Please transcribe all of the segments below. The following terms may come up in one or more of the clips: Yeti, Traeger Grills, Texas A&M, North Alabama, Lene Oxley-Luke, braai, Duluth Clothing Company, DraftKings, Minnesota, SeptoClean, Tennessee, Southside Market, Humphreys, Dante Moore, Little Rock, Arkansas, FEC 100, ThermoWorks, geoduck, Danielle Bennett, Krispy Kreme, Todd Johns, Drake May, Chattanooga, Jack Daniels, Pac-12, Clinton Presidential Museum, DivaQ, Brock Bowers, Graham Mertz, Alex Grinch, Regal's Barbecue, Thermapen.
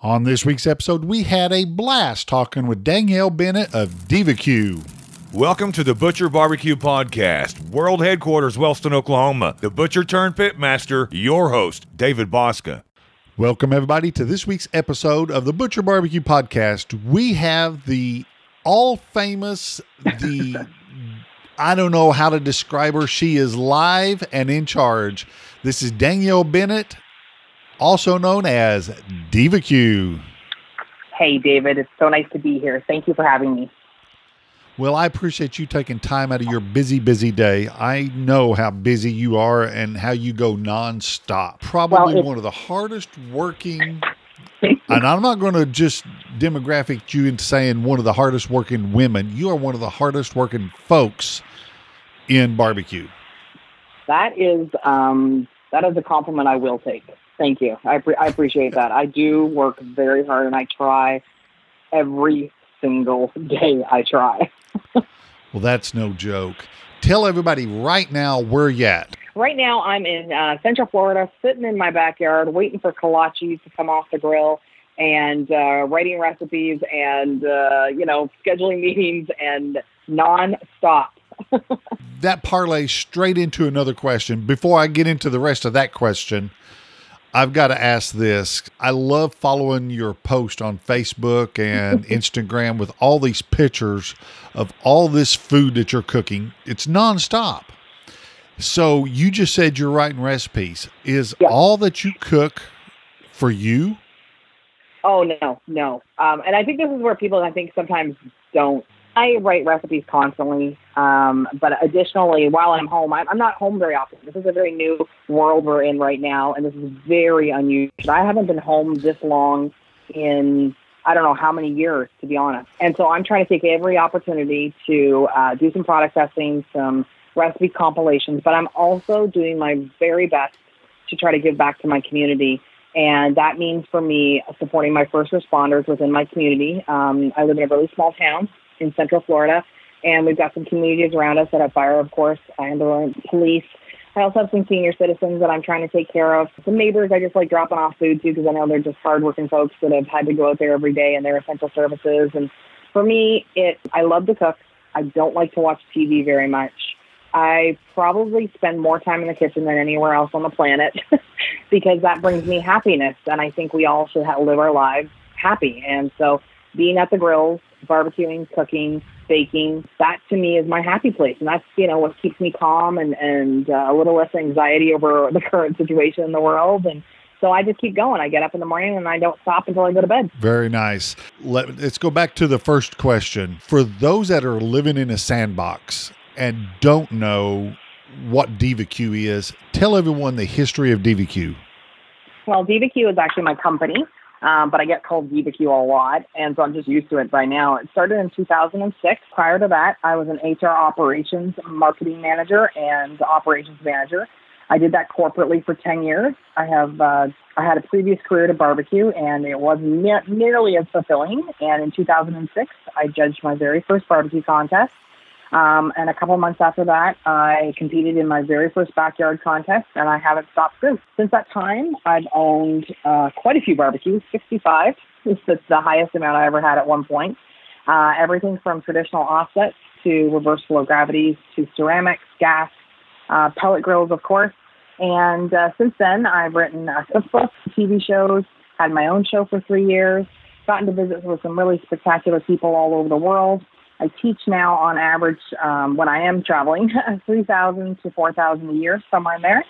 On this week's episode, we had a blast talking with Danielle Bennett of DivaQ. Welcome to the Butcher Barbecue Podcast, world headquarters, Wellston, Oklahoma. The butcher turned pitmaster, your host, David Bosca. Welcome, everybody, to this week's episode of the Butcher Barbecue Podcast. We have the all-famous, the... I don't know how to describe her. She is live and in charge. This is Danielle Bennett, also known as DivaQ. Hey, David. It's so nice to be here. Thank you for having me. Well, I appreciate you taking time out of your busy day. I know how busy you are and how you go nonstop. Probably one of the hardest working, and I'm not going to just demographic you into saying one of the hardest working women. You are one of the hardest working folks in barbecue. That is a compliment I will take. Thank you. I appreciate that. I do work very hard, and I try every single day. I try. Well, that's no joke. Tell everybody right now where you at. Right now, I'm in Central Florida, sitting in my backyard, waiting for kolaches to come off the grill, and writing recipes, and scheduling meetings, and nonstop. That parlays straight into another question. Before I get into the rest of that question, I've got to ask this. I love following your post on Facebook and Instagram with all these pictures of all this food that you're cooking. It's nonstop. So you just said you're writing recipes. Is all that you cook for you? Oh, no. And I think this is where people, I think, sometimes don't. I write recipes constantly, but additionally, while I'm home, I'm not home very often. This is a very new world we're in right now, and this is very unusual. I haven't been home this long in, I don't know how many years, to be honest. And so I'm trying to take every opportunity to do some product testing, some recipe compilations, but I'm also doing my very best to try to give back to my community. And that means for me supporting my first responders within my community. I live in a really small town in Central Florida, and we've got some communities around us that have fire, of course, and the police. I also have some senior citizens that I'm trying to take care of. Some neighbors I just like dropping off food to, because I know they're just hardworking folks that have had to go out there every day and their essential services. And for me, I love to cook. I don't like to watch TV very much. I probably spend more time in the kitchen than anywhere else on the planet because that brings me happiness. And I think we all should live our lives happy. And so being at the grills, barbecuing, cooking, baking, that to me is my happy place. And that's, what keeps me calm and a little less anxiety over the current situation in the world. And so I just keep going. I get up in the morning and I don't stop until I go to bed. Very nice. Let's go back to the first question. For those that are living in a sandbox and don't know what DivaQ is, tell everyone the history of DivaQ. Well, DivaQ is actually my company. But I get called DivaQ a lot, and so I'm just used to it by now. It started in 2006. Prior to that, I was an HR operations marketing manager and operations manager. I did that corporately for 10 years. I had a previous career to barbecue, and it wasn't nearly as fulfilling. And in 2006, I judged my very first barbecue contest. And a couple months after that, I competed in my very first backyard contest, and I haven't stopped since. Since that time, I've owned quite a few barbecues, 65. It's the highest amount I ever had at one point. Everything from traditional offsets to reverse flow gravities to ceramics, gas, pellet grills, of course. And since then, I've written cookbooks, TV shows, had my own show for 3 years, gotten to visit with some really spectacular people all over the world. I teach now on average, when I am traveling, 3,000 to 4,000 a year, somewhere in there.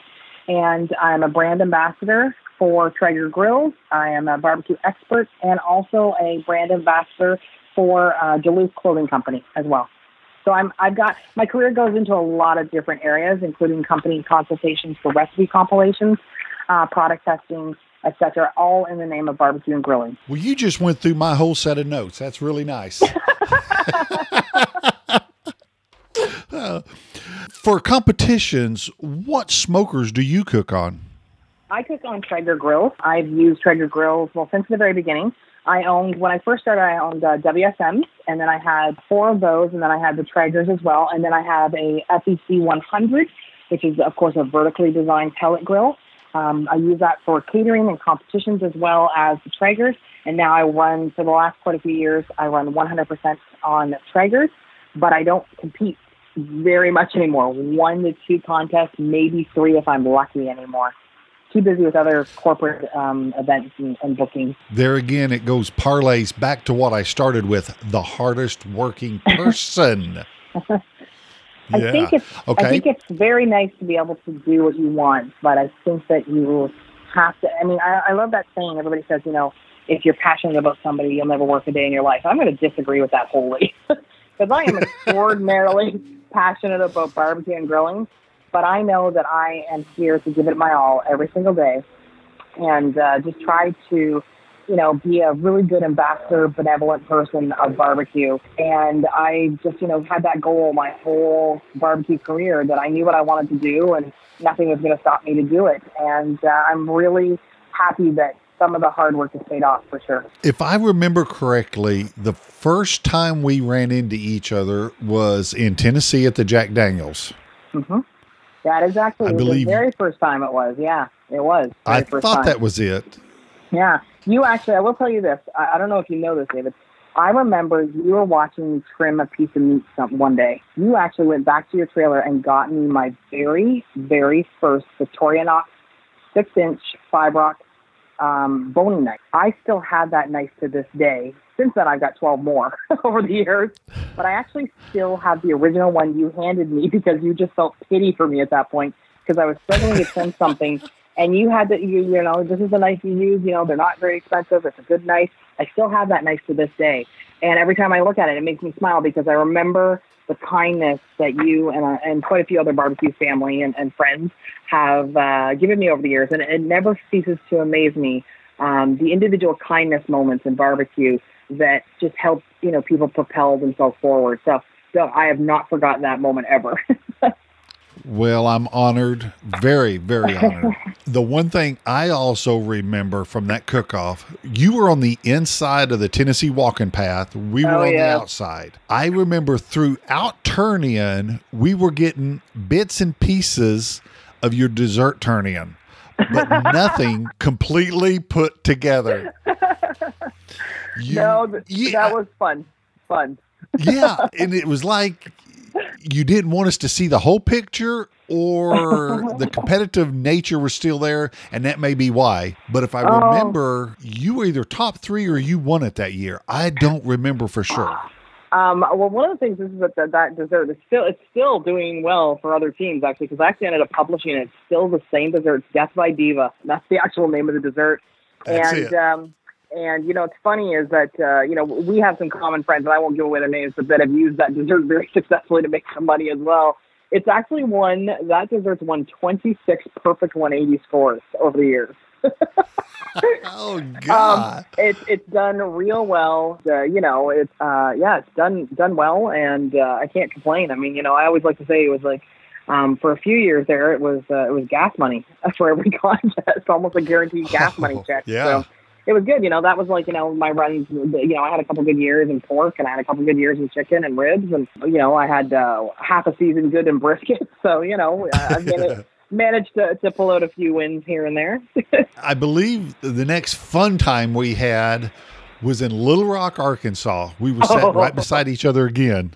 And I'm a brand ambassador for Traeger Grills. I am a barbecue expert and also a brand ambassador for Duluth Clothing Company as well. So my career goes into a lot of different areas, including company consultations for recipe compilations, product testing, etc., all in the name of barbecue and grilling. Well, you just went through my whole set of notes. That's really nice. For competitions, what smokers do you cook on? I cook on Traeger Grills. I've used Traeger Grills, since the very beginning. When I first started, I owned WSMs, and then I had 4 of those, and then I had the Traegers as well, and then I have a FEC 100, which is, of course, a vertically designed pellet grill. I use that for catering and competitions as well as the Traegers. And now I run, for the last quite a few years, I run 100% on Traegers, but I don't compete very much anymore. 1 to 2 contests, maybe 3 if I'm lucky anymore. Too busy with other corporate events and bookings. There again, it goes parlays back to what I started with, the hardest working person. I think it's very nice to be able to do what you want, but I think that you have to, I love that saying. Everybody says, if you're passionate about somebody, you'll never work a day in your life. I'm going to disagree with that wholly because I am extraordinarily passionate about barbecue and grilling, but I know that I am here to give it my all every single day and just try to be a really good ambassador, benevolent person of barbecue. And I just, had that goal my whole barbecue career that I knew what I wanted to do and nothing was going to stop me to do it. And I'm really happy that some of the hard work has paid off for sure. If I remember correctly, the first time we ran into each other was in Tennessee at the Jack Daniels. Mm-hmm. That is actually the very first time it was. Yeah, it was. I thought that was it. Yeah. You actually, I will tell you this. I don't know if you know this, David. I remember you were watching me trim a piece of meat one day. You actually went back to your trailer and got me my very, very first Victorinox 6-inch Fibrock boning knife. I still have that knife to this day. Since then, I've got 12 more over the years. But I actually still have the original one you handed me because you just felt pity for me at that point because I was struggling to trim something. And you had that, this is the knife you use, they're not very expensive. It's a good knife. I still have that knife to this day. And every time I look at it, it makes me smile because I remember the kindness that you and quite a few other barbecue family and friends have given me over the years. And it never ceases to amaze me, the individual kindness moments in barbecue that just help, people propel themselves forward. So I have not forgotten that moment ever. Well, I'm honored. Very, very honored. The one thing I also remember from that cook-off, you were on the inside of the Tennessee walking path. We were on the outside. I remember throughout turn-in, we were getting bits and pieces of your dessert turn-in, but nothing completely put together. That was fun. Yeah, and it was like... You didn't want us to see the whole picture, or the competitive nature was still there, and that may be why. But if I remember, you were either top 3 or you won it that year. I don't remember for sure. Well, one of the things is that dessert is still doing well for other teams, actually, because I actually ended up publishing it. It's still the same dessert, Death by Diva. That's the actual name of the dessert. That's it. And, it's funny is that, we have some common friends, and I won't give away their names, but that have used that dessert very successfully to make some money as well. It's actually that dessert's won 26 perfect 180 scores over the years. Oh, God. It's done real well. It's done well, and I can't complain. I always like to say it was like, for a few years there, it was gas money for every contest, almost a guaranteed gas money check. Yeah. So, it was good. That was like, my runs, I had a couple good years in pork and I had a couple good years in chicken and ribs. And, I had half a season good in brisket. So, I managed to pull out a few wins here and there. I believe the next fun time we had was in Little Rock, Arkansas. We were sat right beside each other again.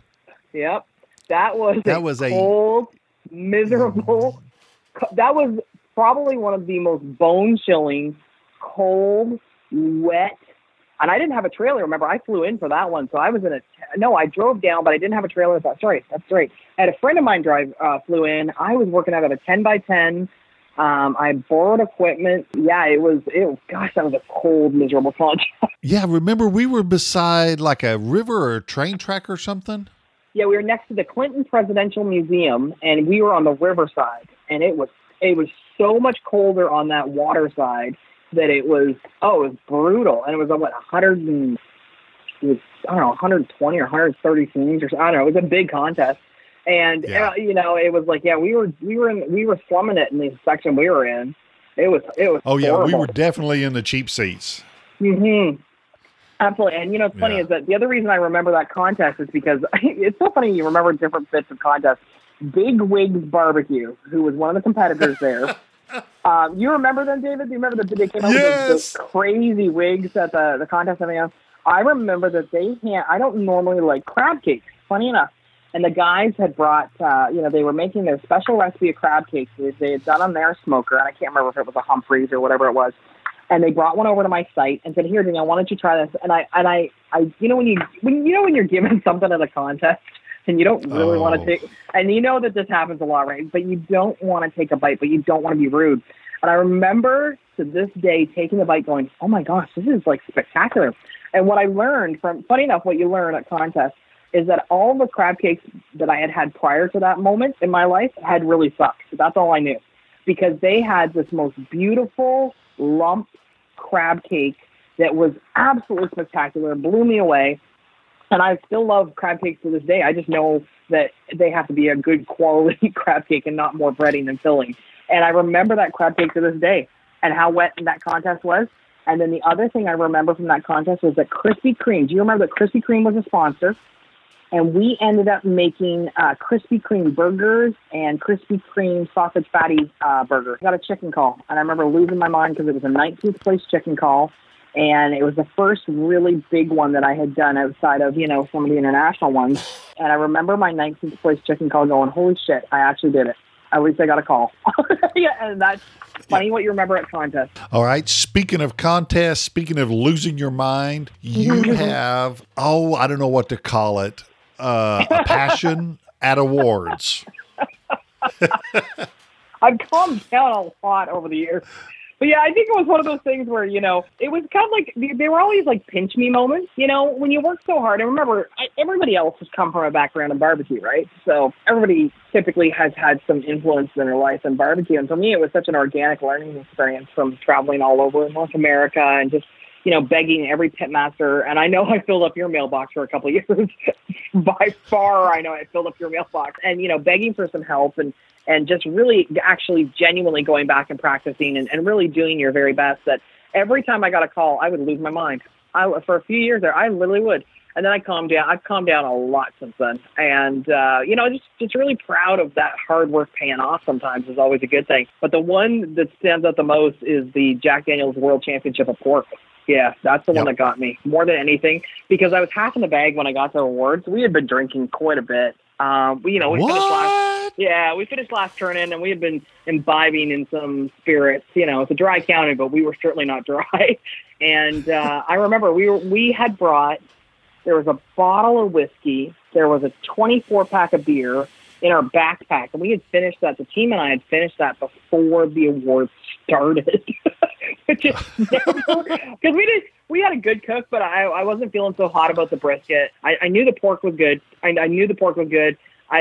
Yep. That was a cold, miserable. That was probably one of the most bone-chilling, cold, wet, and I didn't have a trailer. Remember, I flew in for that one, so I was in I drove down, but I didn't have a trailer. That's right. I had a friend of mine flew in. I was working out of a 10x10. I borrowed equipment. Yeah, that was a cold, miserable contest. Yeah, remember we were beside like a river or a train track or something? Yeah, we were next to the Clinton Presidential Museum, and we were on the riverside, and it was so much colder on that water side that it was brutal. And it was what, 120 or 130 teams or something. I don't know. It was a big contest. And, it was like, we were slumming it in the section we were in. It was horrible. We were definitely in the cheap seats. Mm-hmm. Absolutely. And, it's funny is that the other reason I remember that contest is because it's so funny you remember different bits of contests. Big Wigs Barbecue, who was one of the competitors there, You remember them, David? Do you remember that they came out with those crazy wigs at the contest and everything else? I remember that they can't. I don't normally like crab cakes, funny enough. And the guys had brought, they were making their special recipe of crab cakes they had done on their smoker. And I can't remember if it was a Humphreys or whatever it was. And they brought one over to my site and said, "Here, Danielle, why don't you try this?" And I when you're given something at a contest and you don't really want to take, and you know that this happens a lot, right? But you don't want to take a bite, but you don't want to be rude. And I remember to this day taking a bite, going, "Oh my gosh, this is like spectacular." And what I learned from, funny enough, what you learn at contests is that all the crab cakes that I had prior to that moment in my life had really sucked. That's all I knew, because they had this most beautiful lump crab cake that was absolutely spectacular, blew me away. And I still love crab cakes to this day. I just know that they have to be a good quality crab cake and not more breading than filling. And I remember that crab cake to this day and how wet that contest was. And then the other thing I remember from that contest was that Krispy Kreme, do you remember that Krispy Kreme was a sponsor? And we ended up making Krispy Kreme burgers and Krispy Kreme sausage fatty burger. I got a chicken call, and I remember losing my mind because it was a 19th place chicken call, and it was the first really big one that I had done outside of, some of the international ones. And I remember my 19th place chicken call going, "Holy shit, I actually did it. At least I got a call." And that's funny what you remember at contests. All right. Speaking of contests, speaking of losing your mind, you have, I don't know what to call it, a passion at awards. I've calmed down a lot over the years. But yeah, I think it was one of those things where, it was kind of like, they were always like pinch me moments, when you work so hard. And remember, everybody else has come from a background in barbecue, right? So everybody typically has had some influence in their life in barbecue. And for me, it was such an organic learning experience from traveling all over North America and just, begging every pitmaster. And I know I filled up your mailbox for a couple of years. By far, I know I filled up your mailbox. And, begging for some help and just really actually genuinely going back and practicing and really doing your very best. That every time I got a call, I would lose my mind. For a few years there, I literally would. And then I calmed down. I've calmed down a lot since then. And, just really proud of that hard work paying off sometimes is always a good thing. But the one that stands out the most is the Jack Daniels World Championship of Pork. Yeah, that's the one that got me more than anything, because I was half in the bag when I got the awards. We had been drinking quite a bit. We finished last turn-in, and we had been imbibing in some spirits. It's a dry county, but we were certainly not dry. And I remember there was a bottle of whiskey, there was a 24-pack of beer in our backpack, and we had finished that. The team and I had finished that before the awards started. Because we had a good cook, but I wasn't feeling so hot about the brisket. I knew the pork was good. I knew the pork was good.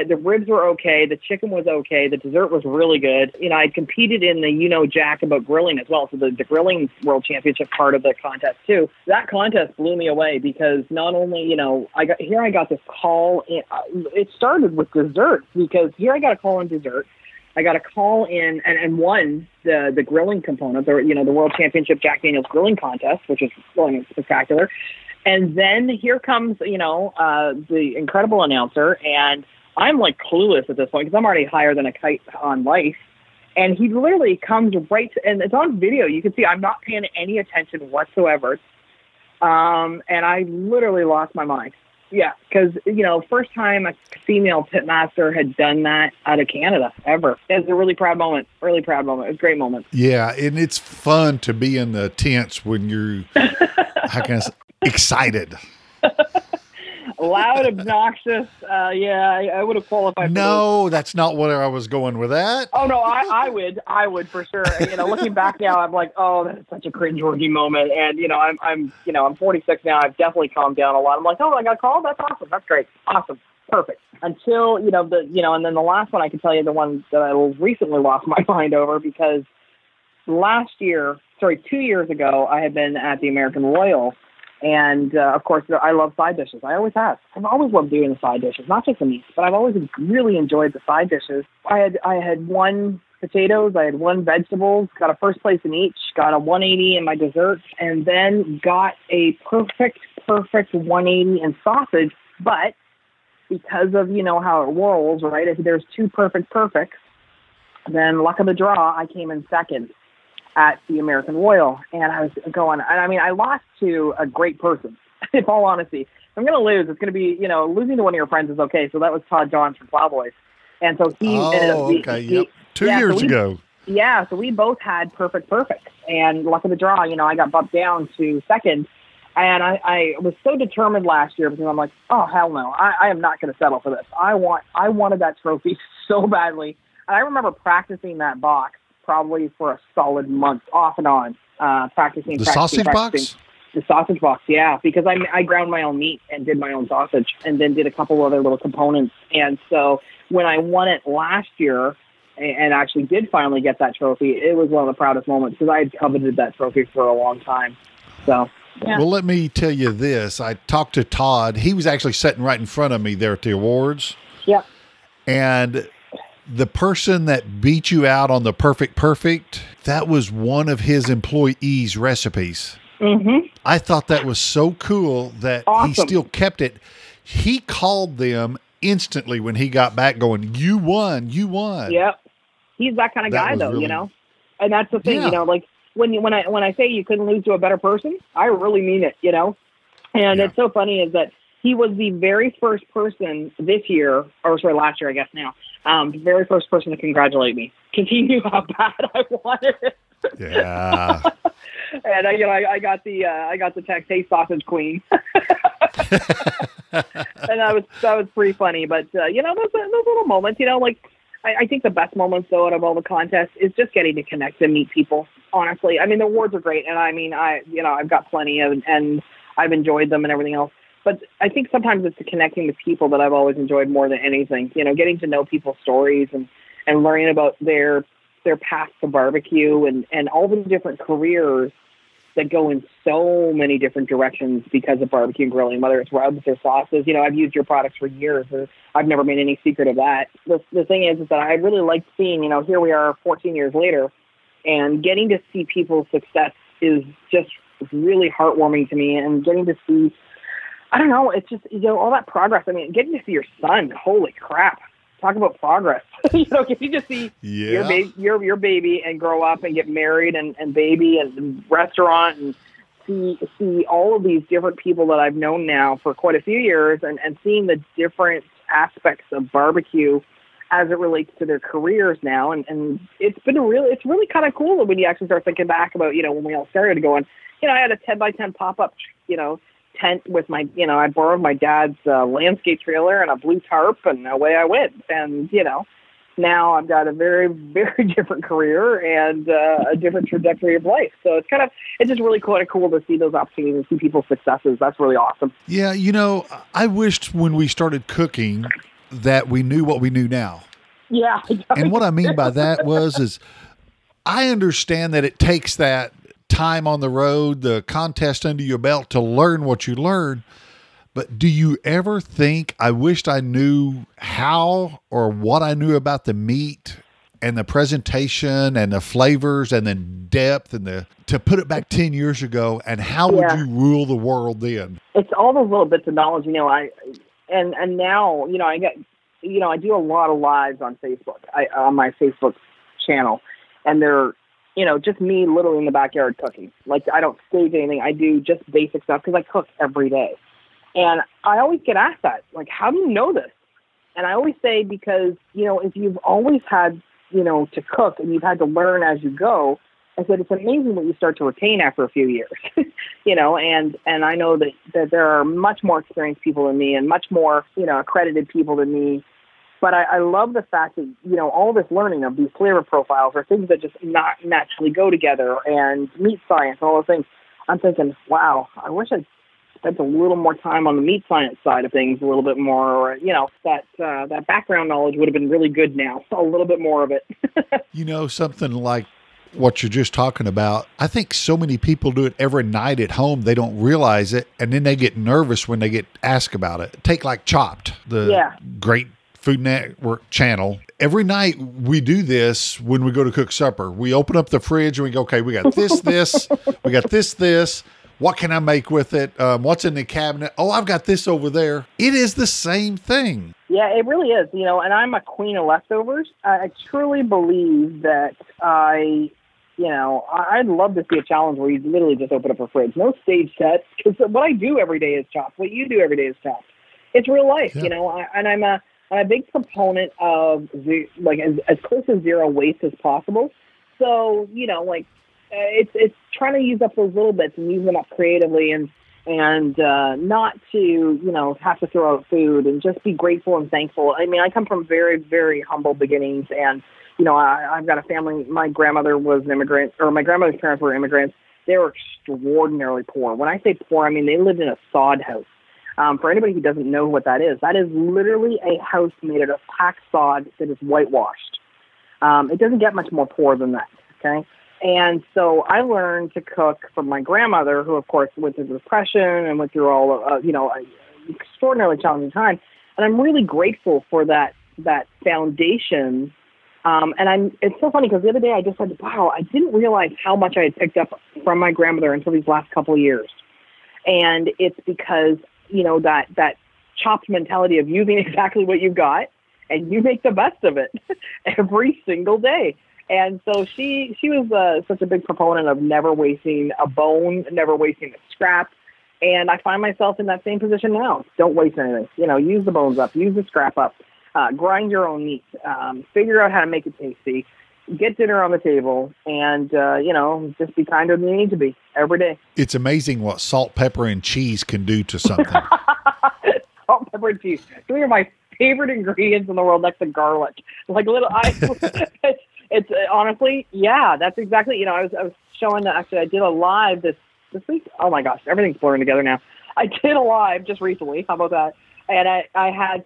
The ribs were okay. The chicken was okay. The dessert was really good. I competed in the Jack about grilling as well. So the grilling world championship part of the contest too. That contest blew me away because not only, I got this call. It started with dessert because here I got a call on dessert. I got a call in and won the grilling component, the World Championship Jack Daniels Grilling Contest, which is spectacular. And then here comes, the incredible announcer. And I'm like clueless at this point because I'm already higher than a kite on life. And he literally comes and it's on video. You can see I'm not paying any attention whatsoever. And I literally lost my mind. Yeah, because, first time a female pitmaster had done that out of Canada ever. It was a really proud moment. Really proud moment. It was a great moment. Yeah, and it's fun to be in the tents when you're, excited. Loud, obnoxious. I would have qualified. No, that's not where I was going with that. Oh, no, I would for sure. Looking back now, I'm like, oh, that's such a cringe-worthy moment. And, I'm 46 now. I've definitely calmed down a lot. I'm like, oh, I got called. That's awesome. That's great. Awesome. Perfect. Until, and then the last one I can tell you, the one that I recently lost my mind over, because 2 years ago, I had been at the American Royal. And, of course, I love side dishes. I always have. I've always loved doing the side dishes, not just the meats, but I've always really enjoyed the side dishes. I had won potatoes. I had won vegetables, got a first place in each, got a 180 in my desserts, and then got a perfect 180 in sausage. But because of, how it rolls, right, if there's two perfects, Then luck of the draw, I came in second at the American Royal, and I was going, I mean, I lost to a great person, in all honesty. If I'm going to lose, it's going to be, you know, losing to one of your friends is okay. So that was Todd Johns from Plowboys. And so he ended up, two years ago. Yeah, so we both had perfect. And luck of the draw, you know, I got bumped down to second. And I was so determined last year because I'm like, oh, hell no. I am not going to settle for this. I wanted that trophy so badly. And I remember practicing that box probably for a solid month, off and on, practicing. The sausage box? The sausage box, yeah, because I ground my own meat and did my own sausage and then did a couple other little components. And so when I won it last year and actually did finally get that trophy, it was one of the proudest moments because I had coveted that trophy for a long time. So, yeah. Well, let me tell you this. I talked to Todd. He was actually sitting right in front of me there at the awards. Yep. And the person that beat you out on the perfect, that was one of his employees' recipes. Mm-hmm. I thought that was so cool that he still kept it. He called them instantly when he got back going, you won. Yep. He's that kind of guy though, really, you know? And that's the thing, yeah. You know, like when I say you couldn't lose to a better person, I really mean it, you know? And It's so funny is that he was the very first person last year, I guess now, the very first person to congratulate me. Continue how bad I wanted it. Yeah. And I got the text, "Hey, Sausage Queen," and that was pretty funny. But you know, those little moments, you know, like I think the best moments though out of all the contests is just getting to connect and meet people. Honestly, I mean the awards are great, and I mean I've got plenty of, and I've enjoyed them and everything else. But I think sometimes it's the connecting with people that I've always enjoyed more than anything. You know, getting to know people's stories and learning about their path to barbecue and all the different careers that go in so many different directions because of barbecue and grilling, whether it's rubs or sauces. You know, I've used your products for years. I've never made any secret of that. The thing is that I really liked seeing, you know, here we are 14 years later, and getting to see people's success is just really heartwarming to me. And getting to see, I don't know, it's just, you know, all that progress. I mean, getting to see your son, holy crap. Talk about progress. You know, if you just see your baby and grow up and get married and baby and restaurant and see all of these different people that I've known now for quite a few years and seeing the different aspects of barbecue as it relates to their careers now. And it's really kind of cool when you actually start thinking back about, you know, when we all started going, you know, I had a 10x10 pop-up, you know, tent with my, you know, I borrowed my dad's landscape trailer and a blue tarp, and away I went. And, you know, now I've got a very, very different career and a different trajectory of life. So it's just really kind of cool to see those opportunities and see people's successes. That's really awesome. Yeah. You know, I wished when we started cooking that we knew what we knew now. Yeah. And what I mean by that is I understand that it takes that time on the road, the contest under your belt to learn what you learn. But do you ever think, I wished I knew how or what I knew about the meat and the presentation and the flavors and the depth and to put it back 10 years ago, and how would you rule the world then? It's all those little bits of knowledge, you know, and now, you know, I get, you know, I do a lot of lives on Facebook, on my Facebook channel, and they're, you know, just me literally in the backyard cooking. Like, I don't stage anything. I do just basic stuff because I cook every day. And I always get asked that, like, how do you know this? And I always say, because, you know, if you've always had, you know, to cook and you've had to learn as you go, I said, it's amazing what you start to retain after a few years, you know, and I know that there are much more experienced people than me and much more, you know, accredited people than me. But I love the fact that, you know, all this learning of these flavor profiles are things that just not naturally go together, and meat science, all those things. I'm thinking, wow, I wish I spent a little more time on the meat science side of things, a little bit more, or, you know, that background knowledge would have been really good now, a little bit more of it. You know, something like what you're just talking about, I think so many people do it every night at home. They don't realize it, and then they get nervous when they get asked about it. Take like Chopped, the great Food Network channel. Every night we do this when we go to cook supper. We open up the fridge and we go, okay, we got this, we got this. What can I make with it? What's in the cabinet? Oh, I've got this over there. It is the same thing. Yeah, it really is. You know, and I'm a queen of leftovers. I truly believe that I'd love to see a challenge where you literally just open up a fridge. No stage sets. Because what I do every day is chopped. What you do every day is chopped. It's real life, yeah. You know, I'm a big proponent of as close to zero waste as possible. So, you know, like it's trying to use up those little bits and use them up creatively and not to, you know, have to throw out food and just be grateful and thankful. I mean, I come from very, very humble beginnings, and, you know, I've got a family. My grandmother was an immigrant, or my grandmother's parents were immigrants. They were extraordinarily poor. When I say poor, I mean, they lived in a sod house. For anybody who doesn't know what that is literally a house made out of packed sod that is whitewashed. It doesn't get much more poor than that, okay? And so I learned to cook from my grandmother, who, of course, went through the Depression and went through all, extraordinarily challenging time. And I'm really grateful for that foundation. It's so funny because the other day I just said, wow, I didn't realize how much I had picked up from my grandmother until these last couple of years. And it's because, you know, that chopped mentality of using exactly what you've got and you make the best of it every single day. And so she was such a big proponent of never wasting a bone, never wasting a scrap. And I find myself in that same position now. Don't waste anything. You know, use the bones up, use the scrap up, grind your own meat, figure out how to make it tasty, get dinner on the table, and, just be kinder than you need to be every day. It's amazing what salt, pepper, and cheese can do to something. Salt, pepper, and cheese. Three of my favorite ingredients in the world next to garlic. Like little, it's honestly, yeah, that's exactly, you know, I was showing that actually I did a live this week. Oh my gosh, everything's blurring together now. I did a live just recently. How about that? And I had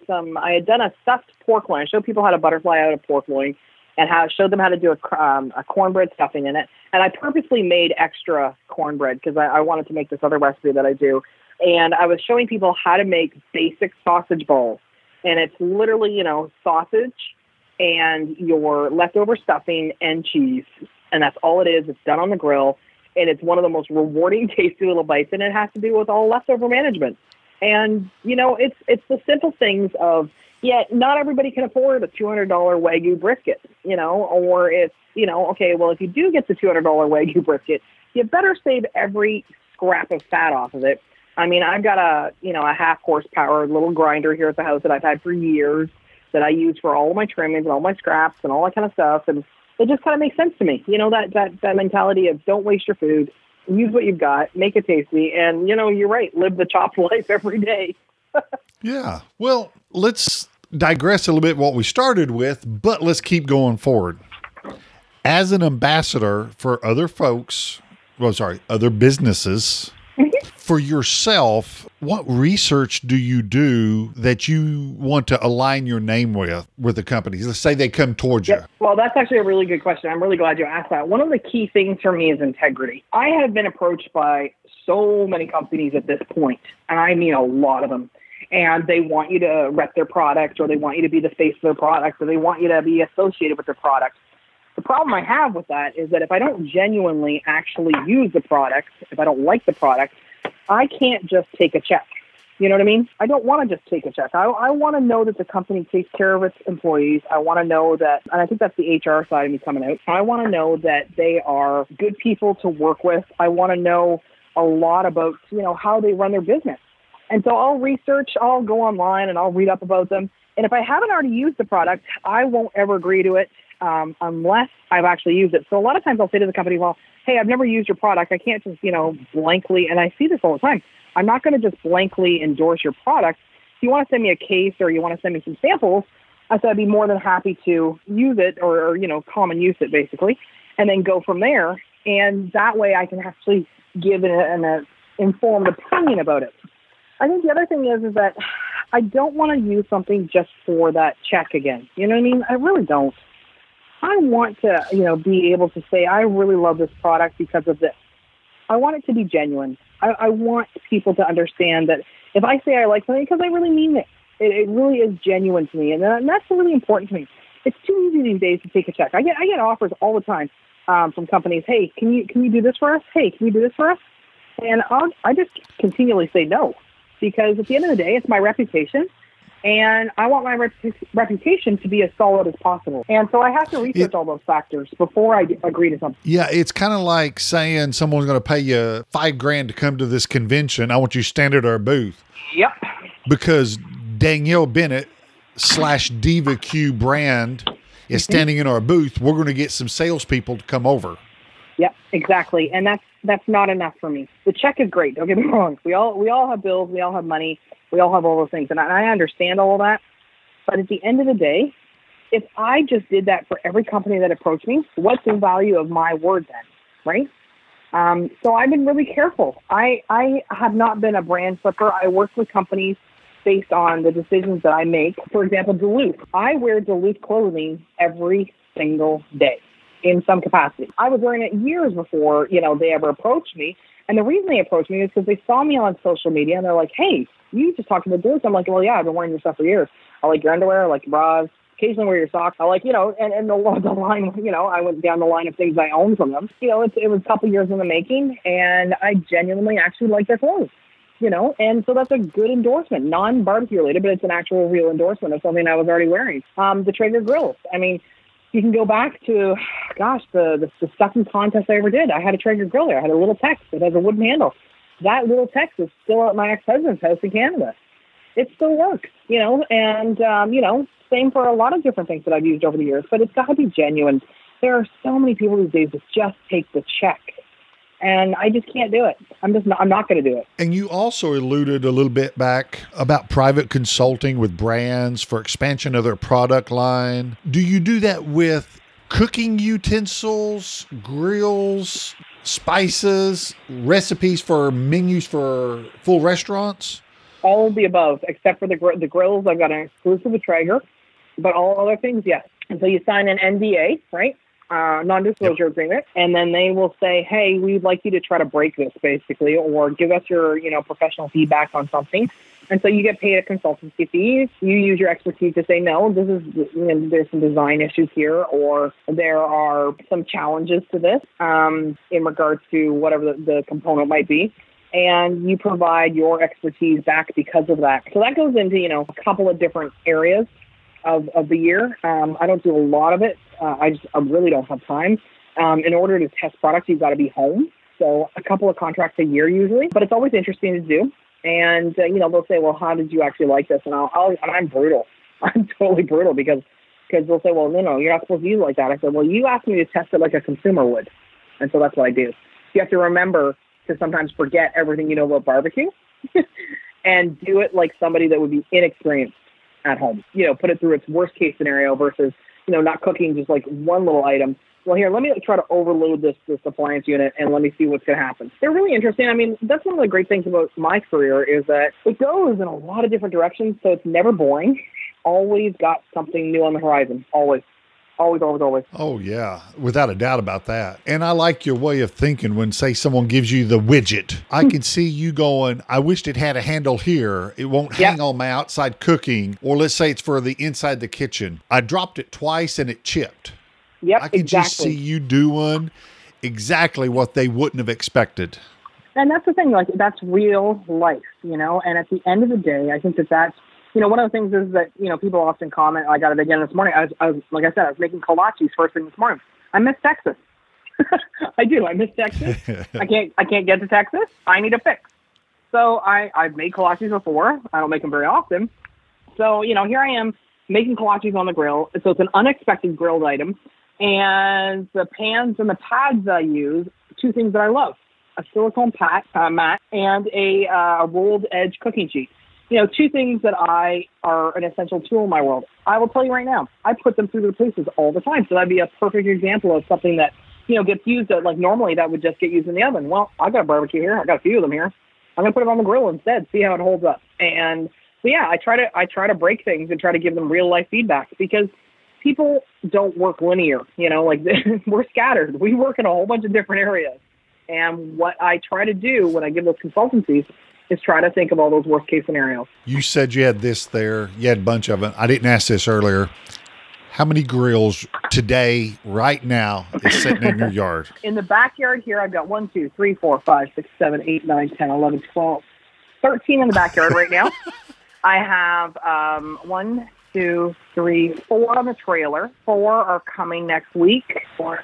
done a stuffed pork loin. I showed people how to butterfly out a pork loin and showed them how to do a cornbread stuffing in it. And I purposely made extra cornbread because I wanted to make this other recipe that I do. And I was showing people how to make basic sausage balls. And it's literally, you know, sausage and your leftover stuffing and cheese. And that's all it is. It's done on the grill. And it's one of the most rewarding, tasty little bites. And it has to do with all leftover management. And, you know, it's the simple things of, yeah, not everybody can afford a $200 Wagyu brisket, you know, or it's, you know, okay, well, if you do get the $200 Wagyu brisket, you better save every scrap of fat off of it. I mean, I've got a half horsepower little grinder here at the house that I've had for years that I use for all of my trimmings and all my scraps and all that kind of stuff. And it just kind of makes sense to me. You know, that mentality of don't waste your food, use what you've got, make it tasty. And, you know, you're right. Live the chopped life every day. Yeah. Well, let's digress a little bit what we started with, but let's keep going forward. As an ambassador for other businesses, for yourself, what research do you do that you want to align your name with the companies? Let's say they come towards you. Well, that's actually a really good question. I'm really glad you asked that. One of the key things for me is integrity. I have been approached by so many companies at this point, and I mean a lot of them, and they want you to rep their product, or they want you to be the face of their product, or they want you to be associated with their product. The problem I have with that is that if I don't genuinely actually use the product, if I don't like the product, I can't just take a check. You know what I mean? I don't want to just take a check. I want to know that the company takes care of its employees. I want to know that, and I think that's the HR side of me coming out. I want to know that they are good people to work with. I want to know a lot about, you know, how they run their business. And so I'll research, I'll go online and I'll read up about them. And if I haven't already used the product, I won't ever agree to it unless I've actually used it. So a lot of times I'll say to the company, well, hey, I've never used your product. I can't just, you know, blankly, and I see this all the time. I'm not going to just blankly endorse your product. If you want to send me a case or you want to send me some samples, I said I'd be more than happy to use it or, you know, common use it basically, and then go from there. And that way I can actually give an informed opinion about it. I think the other thing is that I don't want to use something just for that check again. You know what I mean? I really don't. I want to, you know, be able to say, I really love this product because of this. I want it to be genuine. I want people to understand that if I say I like something, because I really mean it. It really is genuine to me. And that's really important to me. It's too easy these days to take a check. I get offers all the time from companies. Hey, can you do this for us? Hey, can you do this for us? And I just continually say no, because at the end of the day, it's my reputation. And I want my reputation to be as solid as possible. And so I have to research all those factors before I agree to something. Yeah, it's kind of like saying someone's going to pay you $5,000 to come to this convention. I want you to stand at our booth. Yep. Because Danielle Bennett / DivaQ brand is standing in our booth. We're going to get some salespeople to come over. Yep, exactly. And that's not enough for me. The check is great. Don't get me wrong. We all have bills. We all have money. We all have all those things. And I understand all that. But at the end of the day, if I just did that for every company that approached me, what's the value of my word then? Right? So I've been really careful. I have not been a brand flipper. I work with companies based on the decisions that I make. For example, Duluth. I wear Duluth clothing every single day in some capacity. I was wearing it years before, they ever approached me. And the reason they approached me is because they saw me on social media and they're like, hey, you just talked about Duluth. I'm like, well, yeah, I've been wearing your stuff for years. I like your underwear. I like your bras. Occasionally wear your socks. I like, and the line, I went down the line of things I own from them. It was a couple years in the making, and I genuinely actually like their clothes. And so that's a good endorsement, non-barbecue related, but it's an actual real endorsement of something I was already wearing. The Traeger Grills. I mean, you can go back to, the stuffing contest I ever did. I had a Traeger grill there. I had a little Tex that has a wooden handle. That little Tex is still at my ex-husband's house in Canada. It still works, and, same for a lot of different things that I've used over the years, but it's got to be genuine. There are so many people these days that just take the check. And I just can't do it. I'm not going to do it. And you also alluded a little bit back about private consulting with brands for expansion of their product line. Do you do that with cooking utensils, grills, spices, recipes for menus for full restaurants? All of the above, except for the grills. I've got an exclusive with Traeger, but all other things, yes. And so you sign an NDA, right? Non-disclosure agreement, and then they will say, hey, we'd like you to try to break this, basically, or give us your, professional feedback on something. And so you get paid a consultancy fee. You use your expertise to say, no, this is, there's some design issues here, or there are some challenges to this in regards to whatever the component might be. And you provide your expertise back because of that. So that goes into, a couple of different areas of the year. I don't do a lot of it. I really don't have time. In order to test products, you've got to be home. So a couple of contracts a year usually, but it's always interesting to do. And, they'll say, well, how did you actually like this? And I'm brutal. I'm totally brutal because they'll say, well, no, you're not supposed to use it like that. I said, well, you asked me to test it like a consumer would. And so that's what I do. You have to remember to sometimes forget everything you know about barbecue and do it like somebody that would be inexperienced at home. Put it through its worst case scenario versus, not cooking just like one little item. Well, here, let me try to overload this appliance unit and let me see what's going to happen. They're really interesting. I mean, that's one of the great things about my career is that it goes in a lot of different directions. So it's never boring. Always got something new on the horizon. Always. Always, always, always. Oh, yeah. Without a doubt about that. And I like your way of thinking when, say, someone gives you the widget. I can see you going, I wished it had a handle here. It won't hang on my outside cooking. Or let's say it's for the inside the kitchen. I dropped it twice and it chipped. Yep, I can just see you doing exactly what they wouldn't have expected. And that's the thing. Like, that's real life, And at the end of the day, I think that that's, one of the things is that, people often comment, I got it again this morning. I was, like I said, I was making kolaches first thing this morning. I miss Texas. I do. I miss Texas. I can't get to Texas. I need a fix. So I've made kolaches before. I don't make them very often. So, here I am making kolaches on the grill. So it's an unexpected grilled item. And the pans and the pads I use, two things that I love, a silicone mat and a rolled edge cooking sheet. Two things that are an essential tool in my world. I will tell you right now, I put them through their paces all the time. So that'd be a perfect example of something that, gets used at, like normally that would just get used in the oven. Well, I got a barbecue here. I got a few of them here. I'm going to put it on the grill instead, see how it holds up. And so, I try to break things and try to give them real life feedback because people don't work linear, like we're scattered. We work in a whole bunch of different areas. And what I try to do when I give those consultancies is try to think of all those worst case scenarios. You said you had this there. You had a bunch of them. I didn't ask this earlier. How many grills today, right now, is sitting in your yard? In the backyard here, I've got 1, 2, 3, 4, 5, 6, 7, 8, 9, 10, 11, 12, 13 in the backyard right now. I have 1, 2, 3, 4 on the trailer. 4 are coming next week. You're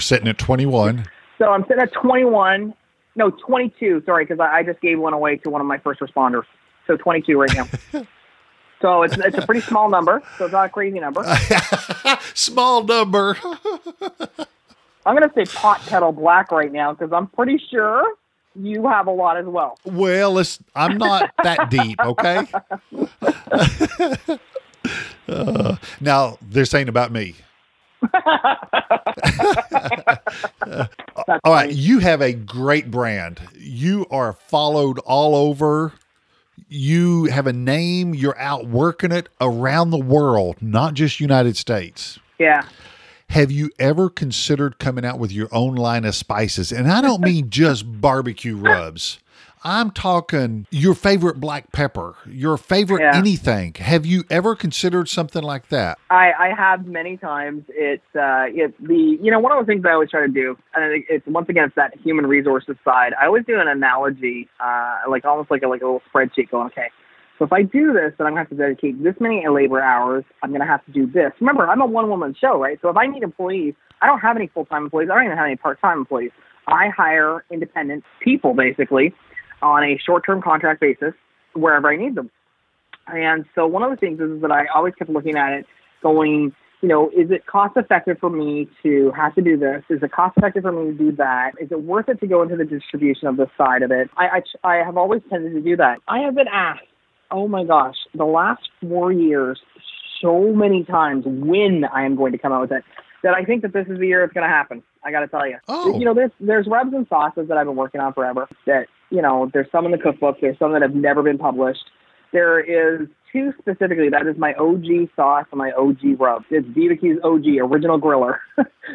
sitting at 21. So I'm sitting at 21. No, 22, sorry, because I just gave one away to one of my first responders. So 22 right now. So it's a pretty small number, so it's not a crazy number. Small number. I'm going to say pot kettle black right now because I'm pretty sure you have a lot as well. Well, I'm not that deep, okay? Now, they're saying about me. All right, you have a great brand. You are followed all over. You have a name. You're out working it around the world, not just United States. Yeah. Have you ever considered coming out with your own line of spices? And I don't mean just barbecue rubs. I'm talking your favorite black pepper, your favorite anything. Have you ever considered something like that? I have many times. It's one of the things I always try to do, and it's once again, it's that human resources side. I always do an analogy, like a little spreadsheet going, okay, so if I do this, then I'm going to have to dedicate this many labor hours. I'm going to have to do this. Remember, I'm a one-woman show, right? So if I need employees, I don't have any full-time employees. I don't even have any part-time employees. I hire independent people, basically, on a short-term contract basis wherever I need them. And so one of the things is that I always kept looking at it going, is it cost-effective for me to have to do this? Is it cost-effective for me to do that? Is it worth it to go into the distribution of this side of it? I have always tended to do that. I have been asked, oh my gosh, the last 4 years, so many times when I am going to come out with it, that I think that this is the year it's going to happen. I got to tell you. Oh. There's rubs and sauces that I've been working on forever that, there's some in the cookbook. There's some that have never been published. There is two specifically. That is my OG sauce and my OG rub. It's DivaQ's OG, Original Griller.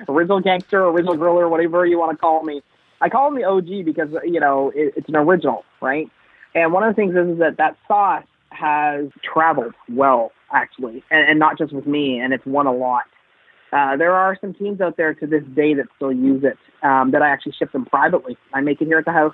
Original Gangster, Original Griller, whatever you want to call me. I call him the OG because, it's an original, right? And one of the things is that that sauce has traveled well, actually, and not just with me, and it's won a lot. There are some teams out there to this day that still use it, that I actually ship them privately. I make it here at the house,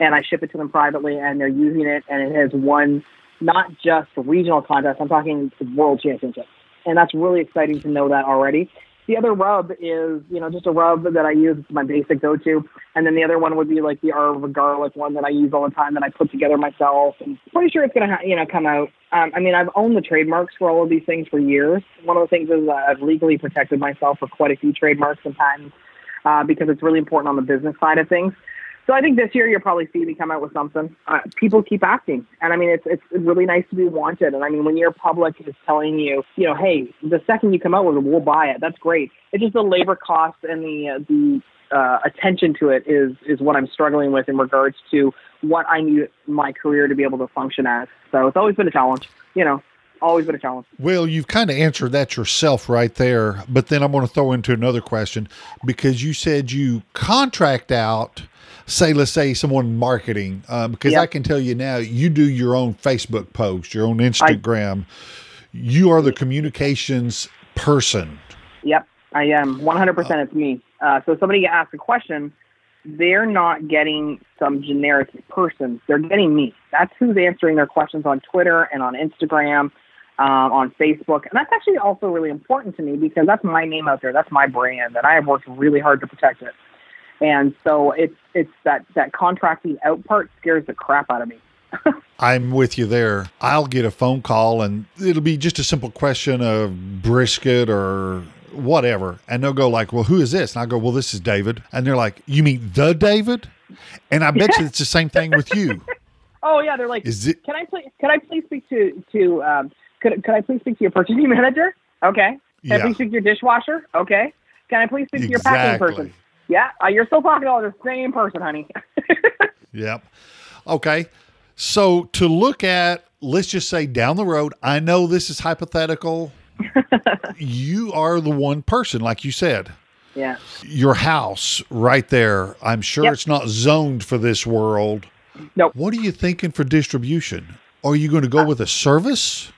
and I ship it to them privately, and they're using it, and it has won not just regional contests, I'm talking world championships. And that's really exciting to know that already. The other rub is, just a rub that I use, my basic go-to. And then the other one would be like the herb garlic one that I use all the time that I put together myself. And I'm pretty sure it's going to, come out. I've owned the trademarks for all of these things for years. One of the things is I've legally protected myself for quite a few trademarks and patents because it's really important on the business side of things. So I think this year you'll probably see me come out with something. People keep asking. And it's really nice to be wanted. And when your public is telling you, hey, the second you come out with it, we'll buy it. That's great. It's just the labor cost and the attention to it is what I'm struggling with in regards to what I need my career to be able to function as. So it's always been a challenge, Always been a challenge. Well, you've kind of answered that yourself right there. But then I'm going to throw into another question because you said you contract out, let's say someone marketing, because I can tell you now, you do your own Facebook post, your own Instagram. You are the communications person. Yep, I am. 100% it's me. So somebody asks a question, they're not getting some generic person. They're getting me. That's who's answering their questions on Twitter and on Instagram, on Facebook. And that's actually also really important to me because that's my name out there. That's my brand. And I have worked really hard to protect it. And so it's that contracting out part scares the crap out of me. I'm with you there. I'll get a phone call and it'll be just a simple question of brisket or whatever. And they'll go like, well, who is this? And I go, well, this is David. And they're like, you mean the David? And I bet you it's the same thing with you. Oh yeah. They're like, could I please speak to your purchasing manager? Okay. Can I please speak to your dishwasher? Okay. Can I please speak to your packing person? Yeah, you're still talking to the same person, honey. Yep. Okay. So to look at, let's just say down the road, I know this is hypothetical. You are the one person, like you said. Yeah. Your house right there. I'm sure it's not zoned for this world. Nope. What are you thinking for distribution? Are you going to go with a service?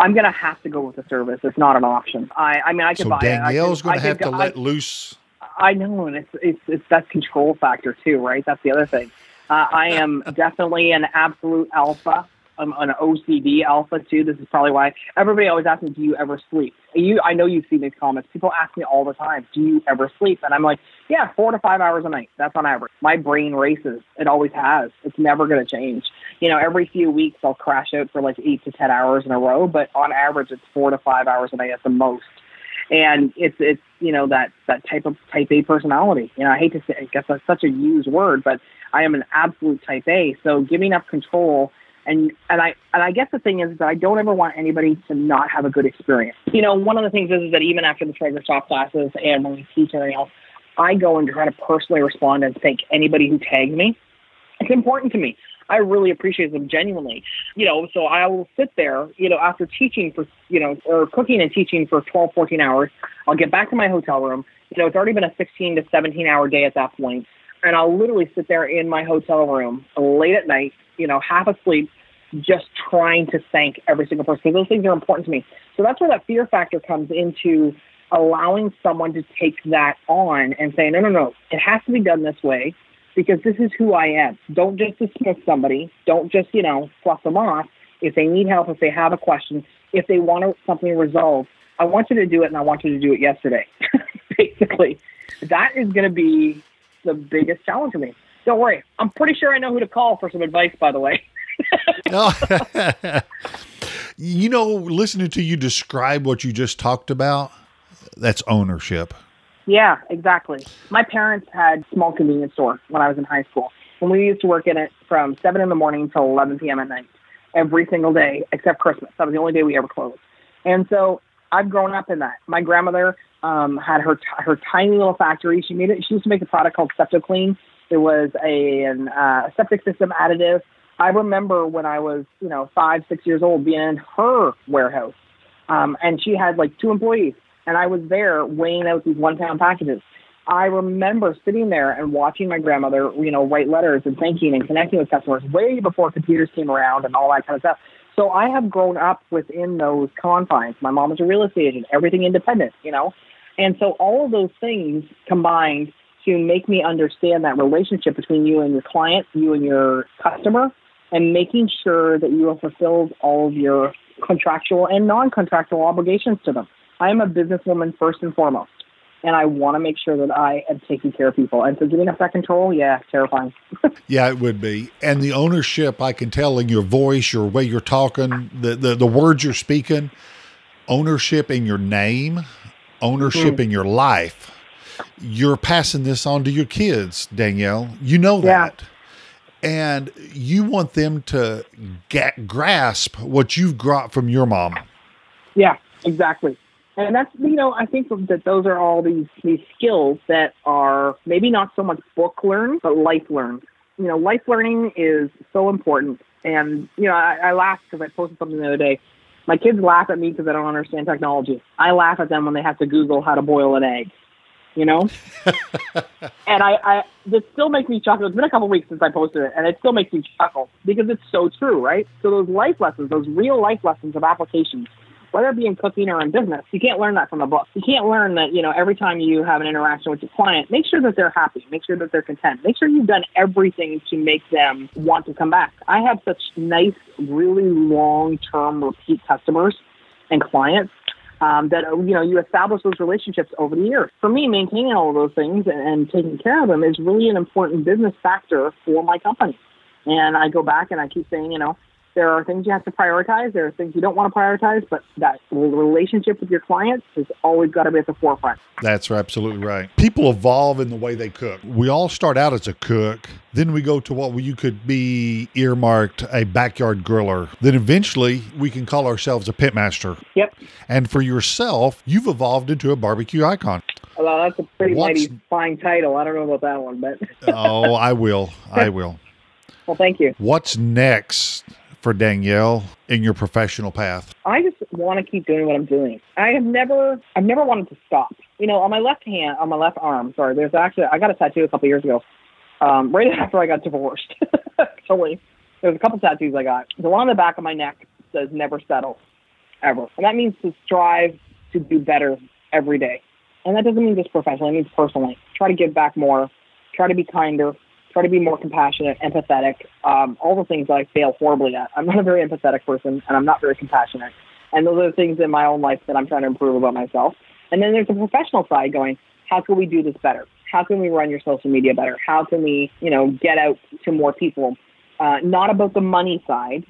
I'm going to have to go with the service. It's not an option. I mean, I could buy it. Danielle's going to have to let loose. I know, and it's that control factor too, right? That's the other thing. I am definitely an absolute alpha. I'm an OCD alpha too. This is probably why everybody always asks me, do you ever sleep? I know you've seen these comments. People ask me all the time, do you ever sleep? And I'm like, yeah, 4 to 5 hours a night. That's on average. My brain races. It always has. It's never going to change. You know, every few weeks I'll crash out for like 8 to 10 hours in a row, but on average it's 4 to 5 hours a night at the most. And it's, you know, that type A personality. You know, I hate to say, I guess that's such a used word, but I am an absolute type A. So giving up control. And I guess the thing is that I don't ever want anybody to not have a good experience. You know, one of the things is that even after the Traeger shop classes and when we teach anything else, I go and try to personally respond and thank anybody who tagged me. It's important to me. I really appreciate them genuinely. You know, so I will sit there, you know, after teaching for, you know, or cooking and teaching for 12, 14 hours. I'll get back to my hotel room. You know, it's already been a 16 to 17 hour day at that point. And I'll literally sit there in my hotel room late at night, you know, half asleep, just trying to thank every single person. Because those things are important to me. So that's where that fear factor comes into allowing someone to take that on and say, no, it has to be done this way because this is who I am. Don't just dismiss somebody. Don't just, you know, fluff them off. If they need help, if they have a question, if they want something resolved, I want you to do it and I want you to do it yesterday. Basically, that is going to be the biggest challenge for me. Don't worry. I'm pretty sure I know who to call for some advice, by the way. You know, listening to you describe what you just talked about, that's ownership. Yeah, exactly. My parents had a small convenience store when I was in high school. And we used to work in it from 7 in the morning till 11 p.m. at night, every single day, except Christmas. That was the only day we ever closed. And so I've grown up in that. My grandmother had her tiny little factory. She used to make a product called SeptoClean. It was a septic system additive. I remember when I was, you know, 5, 6 years old being in her warehouse, and she had like 2 employees, and I was there weighing out these 1-pound packages. I remember sitting there and watching my grandmother, you know, write letters and thanking and connecting with customers way before computers came around and all that kind of stuff. So I have grown up within those confines. My mom was a real estate agent, everything independent, you know, and so all of those things combined to make me understand that relationship between you and your client, you and your customer, and making sure that you have fulfilled all of your contractual and non-contractual obligations to them. I am a businesswoman first and foremost, and I want to make sure that I am taking care of people. And so giving up that control, yeah, terrifying. Yeah, it would be. And the ownership, I can tell in your voice, your way you're talking, the words you're speaking, ownership in your name, ownership in your life. You're passing this on to your kids, Danielle. You know that. Yeah. And you want them to grasp what you've got from your mom. Yeah, exactly. And that's, you know, I think that those are all these skills that are maybe not so much book learned, but life learned. You know, life learning is so important. And, you know, I laugh because I posted something the other day. My kids laugh at me because I don't understand technology. I laugh at them when they have to Google how to boil an egg. You know, and I this still makes me chuckle. It's been a couple of weeks since I posted it, and it still makes me chuckle because it's so true, right? So those life lessons, those real life lessons of applications, whether it be in cooking or in business, you can't learn that from a book. You can't learn that, you know, every time you have an interaction with your client, make sure that they're happy, make sure that they're content, make sure you've done everything to make them want to come back. I have such nice, really long-term repeat customers and clients. That, you know, you establish those relationships over the years. For me, maintaining all of those things and taking care of them is really an important business factor for my company. And I go back and I keep saying, you know, there are things you have to prioritize. There are things you don't want to prioritize, but that relationship with your clients has always got to be at the forefront. That's absolutely right. People evolve in the way they cook. We all start out as a cook. Then we go to what you could be earmarked a backyard griller. Then eventually we can call ourselves a pit master. Yep. And for yourself, you've evolved into a barbecue icon. Well, that's a pretty mighty fine title. I don't know about that one, but. Oh, I will. Well, thank you. What's next for Danielle in your professional path? I just want to keep doing what I'm doing. I've never wanted to stop. You know, on my left arm, there's actually, I got a tattoo a couple years ago. Right after I got divorced, actually, there's a couple tattoos I got. The one on the back of my neck says never settle. ever. And that means to strive to do better every day. And that doesn't mean just professionally, it means personally. Try to give back more, try to be kinder, try to be more compassionate, empathetic, all the things that I fail horribly at. I'm not a very empathetic person, and I'm not very compassionate. And those are the things in my own life that I'm trying to improve about myself. And then there's the professional side going, how can we do this better? How can we run your social media better? How can we, you know, get out to more people? Not about the money side.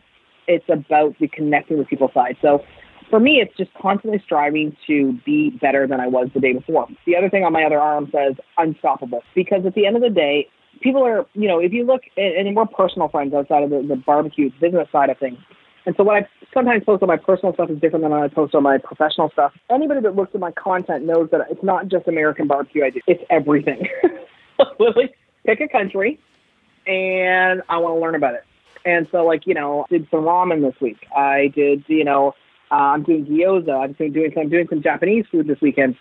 It's about the connecting with people side. So for me, it's just constantly striving to be better than I was the day before. The other thing on my other arm says unstoppable, because at the end of the day, people are, you know, if you look, and we're personal friends outside of the barbecue business side of things. And so what I sometimes post on my personal stuff is different than what I post on my professional stuff. Anybody that looks at my content knows that it's not just American barbecue I do. It's everything. Literally, pick a country, and I want to learn about it. And so, like, you know, I did some ramen this week. I did, you know, I'm doing gyoza. I'm doing some Japanese food this weekend.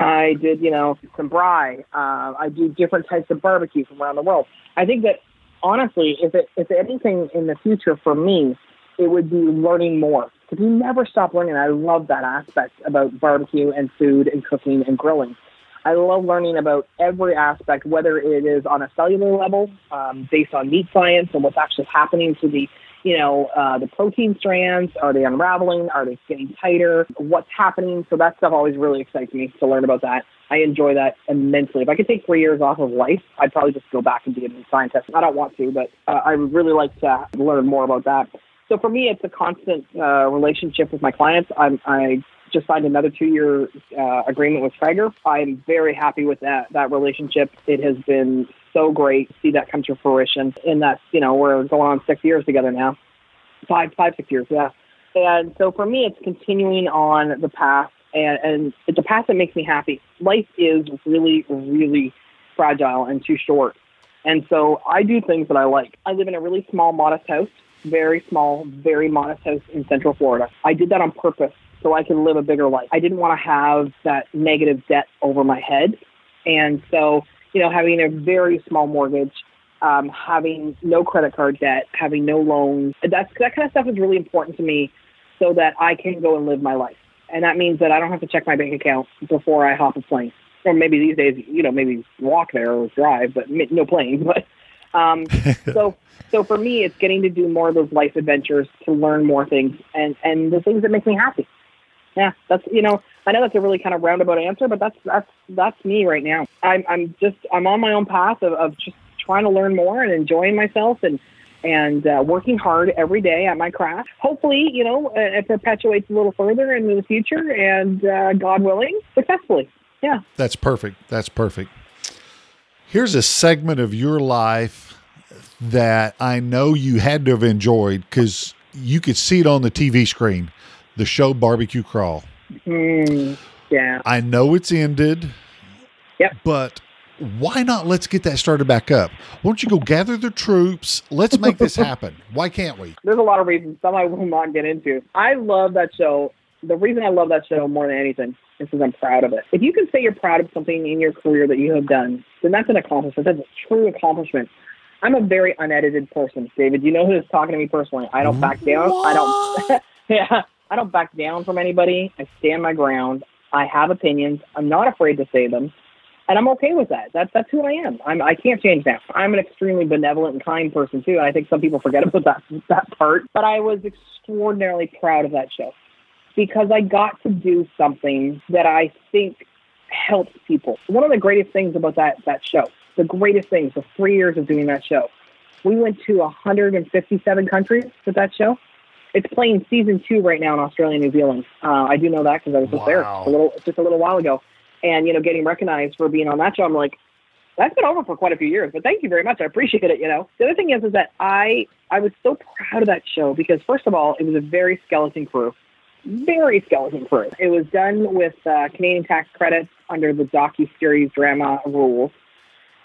I did, you know, some braai. I do different types of barbecue from around the world. I think that, honestly, if anything in the future for me, it would be learning more. Because you never stop learning. I love that aspect about barbecue and food and cooking and grilling. I love learning about every aspect, whether it is on a cellular level, based on meat science and what's actually happening to the, you know, the protein strands. Are they unraveling? Are they getting tighter? What's happening? So that stuff always really excites me to learn about that. I enjoy that immensely. If I could take 3 years off of life, I'd probably just go back and be a meat scientist. I don't want to, but I would really like to learn more about that. So for me, it's a constant relationship with my clients. I just signed another 2-year agreement with Traeger. I'm very happy with that relationship. It has been so great to see that come to fruition. And that's, you know, we're going on 6 years together now. Five, 6 years, yeah. And so for me, it's continuing on the path, and it's a path that makes me happy. Life is really, really fragile and too short. And so I do things that I like. I live in a really small, modest house. Very small, very modest house in Central Florida. I did that on purpose so I could live a bigger life. I didn't want to have that negative debt over my head. And so, you know, having a very small mortgage, having no credit card debt, having no loans, that kind of stuff is really important to me so that I can go and live my life. And that means that I don't have to check my bank account before I hop a plane. Or maybe these days, you know, maybe walk there or drive, but no plane, but... So for me, it's getting to do more of those life adventures, to learn more things and the things that make me happy. Yeah. That's, you know, I know that's a really kind of roundabout answer, but that's me right now. I'm on my own path of just trying to learn more and enjoying myself and working hard every day at my craft. Hopefully, you know, it perpetuates a little further into the future and, God willing, successfully. Yeah. That's perfect. That's perfect. Here's a segment of your life that I know you had to have enjoyed because you could see it on the TV screen, the show Barbecue Crawl. Yeah. I know it's ended, yep. But why not? Let's get that started back up. Why don't you go gather the troops? Let's make this happen. Why can't we? There's a lot of reasons. Some I will not get into. I love that show. The reason I love that show more than anything is because I'm proud of it. If you can say you're proud of something in your career that you have done, then that's an accomplishment. That's a true accomplishment. I'm a very unedited person, David. You know who's talking to me personally. I don't back down. I don't back down from anybody. I stand my ground. I have opinions. I'm not afraid to say them. And I'm okay with that. That's who I am. I can't change that. I'm an extremely benevolent and kind person too. And I think some people forget about that part. But I was extraordinarily proud of that show, because I got to do something that I think helps people. One of the greatest things about that show, the greatest things, the 3 years of doing that show, we went to 157 countries with that show. It's playing season 2 right now in Australia and New Zealand. I do know that because I was just there a little while ago. And, you know, getting recognized for being on that show, I'm like, that's been over for quite a few years, but thank you very much. I appreciate it, you know. The other thing is that I was so proud of that show because, first of all, it was a very skeleton crew. Very skeleton crew. It was done with Canadian tax credits under the docu-series drama rules.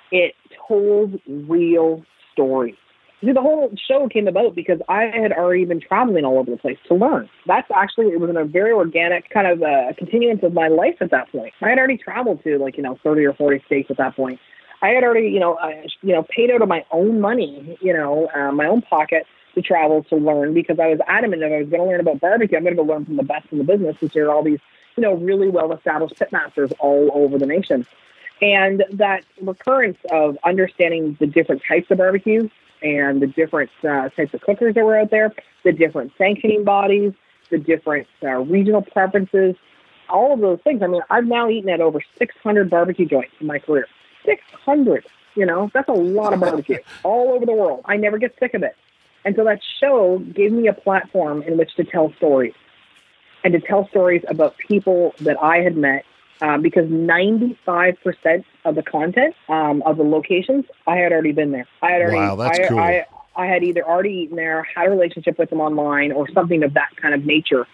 It told real stories. See, the whole show came about because I had already been traveling all over the place to learn. It was in a very organic kind of continuance of my life at that point. I had already traveled to, like, you know, 30 or 40 states at that point. I had already, you know, paid out of my own money, you know, my own pocket to travel to learn, because I was adamant that I was going to learn about barbecue. I'm going to go learn from the best in the business, since there are all these, you know, really well-established pitmasters all over the nation. And that recurrence of understanding the different types of barbecues and the different types of cookers that were out there, the different sanctioning bodies, the different regional preferences, all of those things. I mean, I've now eaten at over 600 barbecue joints in my career. 600, you know, that's a lot of barbecue all over the world. I never get sick of it. And so that show gave me a platform in which to tell stories and to tell stories about people that I had met, because 95% of the content of the locations, I had already been there. I had already, wow, that's cool. I had either already eaten there, had a relationship with them online, or something of that kind of nature.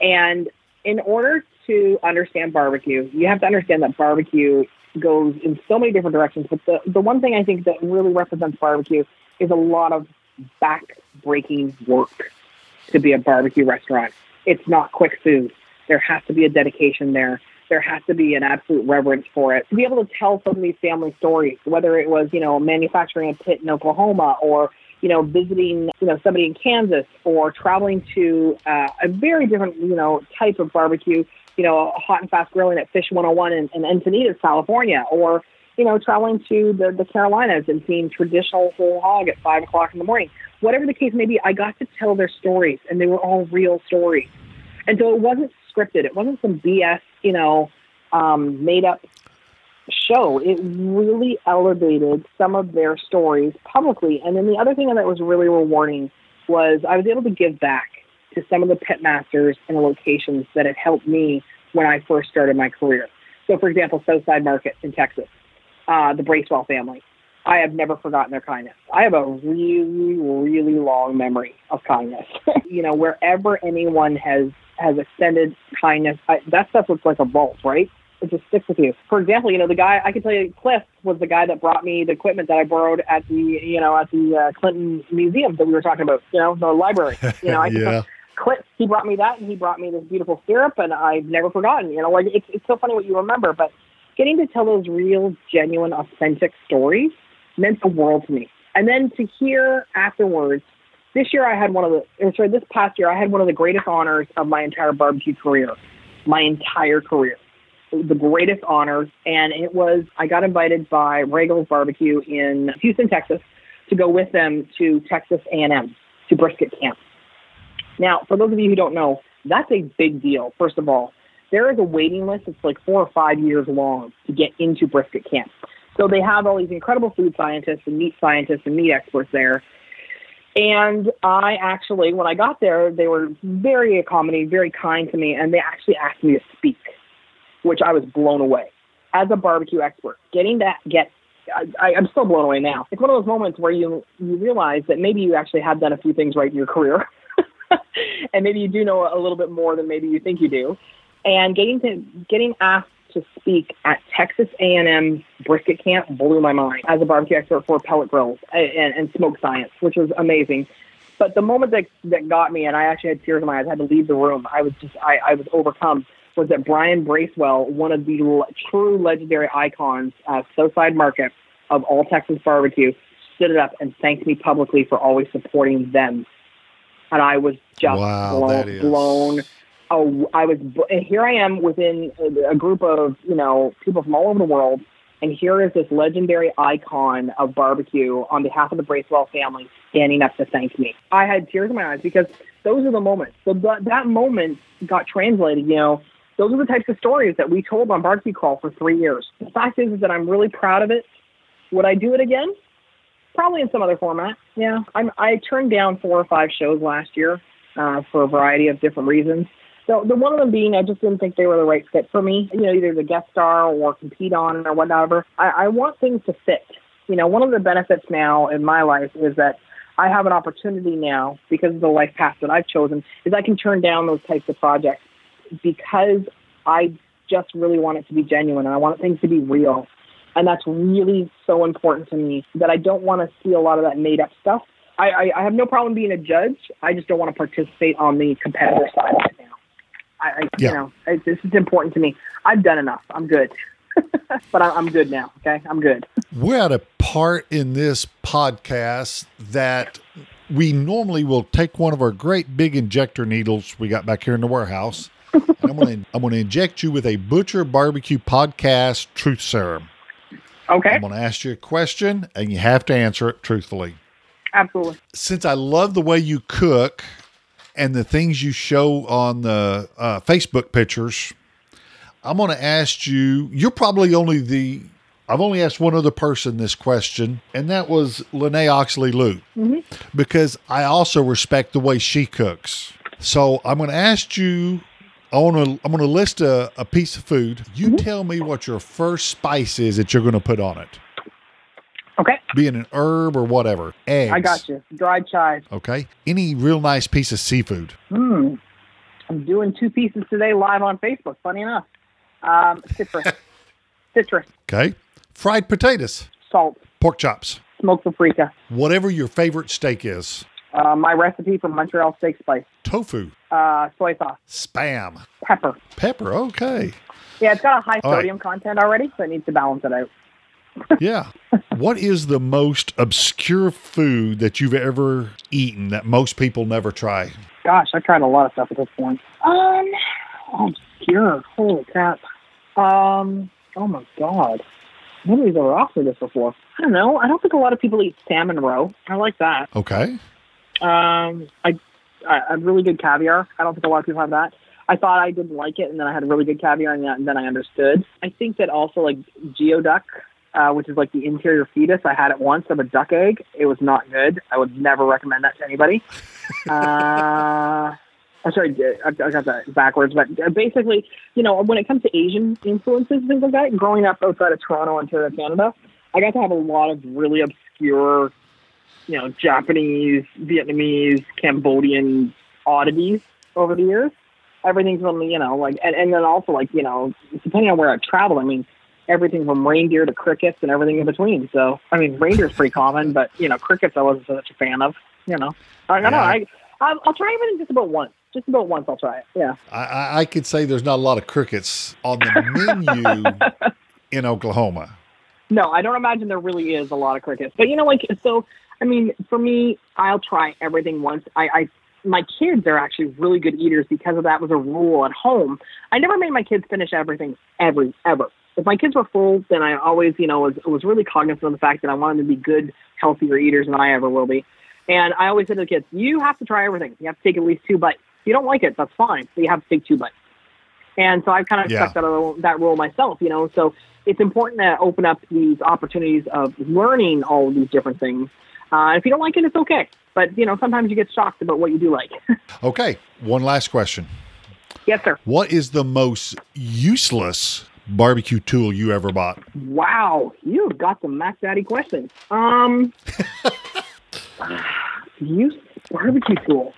And in order to understand barbecue, you have to understand that barbecue goes in so many different directions. But the one thing I think that really represents barbecue is a lot of back-breaking work to be a barbecue restaurant. It's not quick food. There has to be a dedication there. There has to be an absolute reverence for it. To be able to tell some of these family stories, whether it was, you know, manufacturing a pit in Oklahoma, or, you know, visiting, you know, somebody in Kansas, or traveling to a very different, you know, type of barbecue, you know, hot and fast grilling at Fish 101 in Encinitas, California, or, you know, traveling to the Carolinas and seeing traditional whole hog at 5 o'clock in the morning. Whatever the case may be, I got to tell their stories, and they were all real stories. And so it wasn't scripted. It wasn't some BS, you know, made-up show. It really elevated some of their stories publicly. And then the other thing that was really rewarding was I was able to give back to some of the pitmasters and the locations that had helped me when I first started my career. So, for example, Southside Market in Texas, the Bracewell family. I have never forgotten their kindness. I have a really, really long memory of kindness. You know, wherever anyone has extended kindness, that stuff looks like a vault, right? It just sticks with you. For example, you know, the guy, I can tell you, Cliff was the guy that brought me the equipment that I borrowed at the, you know, at the Clinton Museum that we were talking about, you know, the library. You know, I can tell Cliff, he brought me that, and he brought me this beautiful stirrup, and I've never forgotten. You know, like, it's so funny what you remember, but getting to tell those real, genuine, authentic stories meant the world to me. And then to hear afterwards, this past year, I had one of the greatest honors of my entire barbecue career, the greatest honors. And it was, I got invited by Regal's Barbecue in Houston, Texas, to go with them to Texas A&M, to brisket camp. Now, for those of you who don't know, that's a big deal. First of all, there is a waiting list that's like 4 or 5 years long to get into brisket camp. So they have all these incredible food scientists and meat experts there. And I actually, when I got there, they were very accommodating, very kind to me, and they actually asked me to speak, which I was blown away. As a barbecue expert, I'm still blown away now. It's one of those moments where you realize that maybe you actually have done a few things right in your career, and maybe you do know a little bit more than maybe you think you do. And getting asked to speak at Texas A&M brisket camp blew my mind as a barbecue expert for pellet grills and smoke science, which was amazing. But the moment that got me, and I actually had tears in my eyes, I had to leave the room. I was overcome, was that Brian Bracewell, one of the true legendary icons at Southside Market of all Texas barbecue, stood up and thanked me publicly for always supporting them. And I was just blown. Oh, here I am within a group of, you know, people from all over the world, and here is this legendary icon of barbecue on behalf of the Bracewell family standing up to thank me. I had tears in my eyes because those are the moments. So that moment got translated, you know. Those are the types of stories that we told on Barbecue Crawl for 3 years. The fact is that I'm really proud of it. Would I do it again? Probably in some other format. Yeah. I turned down 4 or 5 shows last year for a variety of different reasons. So the one of them being, I just didn't think they were the right fit for me, you know, either the guest star or compete on or whatever. I want things to fit. You know, one of the benefits now in my life is that I have an opportunity now, because of the life path that I've chosen, is I can turn down those types of projects, because I just really want it to be genuine, and I want things to be real. And that's really so important to me, that I don't want to see a lot of that made up stuff. I have no problem being a judge. I just don't want to participate on the competitor side right now. You know, this is important to me. I've done enough. I'm good. But I'm good now. Okay. I'm good. We're at a part in this podcast that we normally will take one of our great big injector needles we got back here in the warehouse, and I'm going to inject you with a Butcher Barbecue Podcast Truth Serum. Okay. I'm going to ask you a question, and you have to answer it truthfully. Absolutely. Since I love the way you cook and the things you show on the Facebook pictures, I'm going to ask you, you're probably only the, I've only asked one other person this question, and that was Lene Oxley-Luke, because I also respect the way she cooks. So I'm going to ask you, I'm going to list a piece of food. You tell me what your first spice is that you're going to put on it. Okay. Being an herb or whatever. Eggs. I got you. Dried chives. Okay. Any real nice piece of seafood? I'm doing two pieces today live on Facebook, funny enough. Citrus. Okay. Fried potatoes. Salt. Pork chops. Smoked paprika. Whatever your favorite steak is. My recipe for Montreal steak spice. Tofu. Soy sauce. Spam. Pepper. Okay. Yeah, it's got a high sodium content already, so it needs to balance it out. Yeah. What is the most obscure food that you've ever eaten that most people never try? Gosh, I tried a lot of stuff at this point. Obscure. Holy crap. Oh my God. Nobody's ever offered this before. I don't know. I don't think a lot of people eat salmon roe. I like that. Okay. I really good caviar. I don't think a lot of people have that. I thought I didn't like it, and then I had a really good caviar, and then I understood. I think that also, like, geoduck, which is like the interior fetus. I had it once of a duck egg. It was not good. I would never recommend that to anybody. I'm sorry, I got that backwards. But basically, you know, when it comes to Asian influences and things like that, growing up outside of Toronto, Ontario, Canada, I got to have a lot of really obscure, you know, Japanese, Vietnamese, Cambodian oddities over the years. Everything from, you know, like, and then also, like, you know, depending on where I travel, I mean, everything from reindeer to crickets and everything in between. So, I mean, reindeer's pretty common, but, you know, crickets I wasn't such a fan of, you know. I'll try everything just about once. Just about once I'll try it, yeah. I could say there's not a lot of crickets on the menu in Oklahoma. No, I don't imagine there really is a lot of crickets. But, you know, like, so, I mean, for me, I'll try everything once. My kids are actually really good eaters because of that was a rule at home. I never made my kids finish everything ever. If my kids were full, then I always, you know, was really cognizant of the fact that I wanted them to be good, healthier eaters than I ever will be. And I always said to the kids, you have to try everything. You have to take at least two bites. If you don't like it, that's fine. But you have to take two bites. And so I've kind of stuck that rule myself, you know. So it's important to open up these opportunities of learning all of these different things. If you don't like it, it's okay. But, you know, sometimes you get shocked about what you do like. Okay. One last question. Yes, sir. What is the most useless barbecue tool you ever bought? Wow. You've got some Mac Daddy questions. Useless barbecue tool.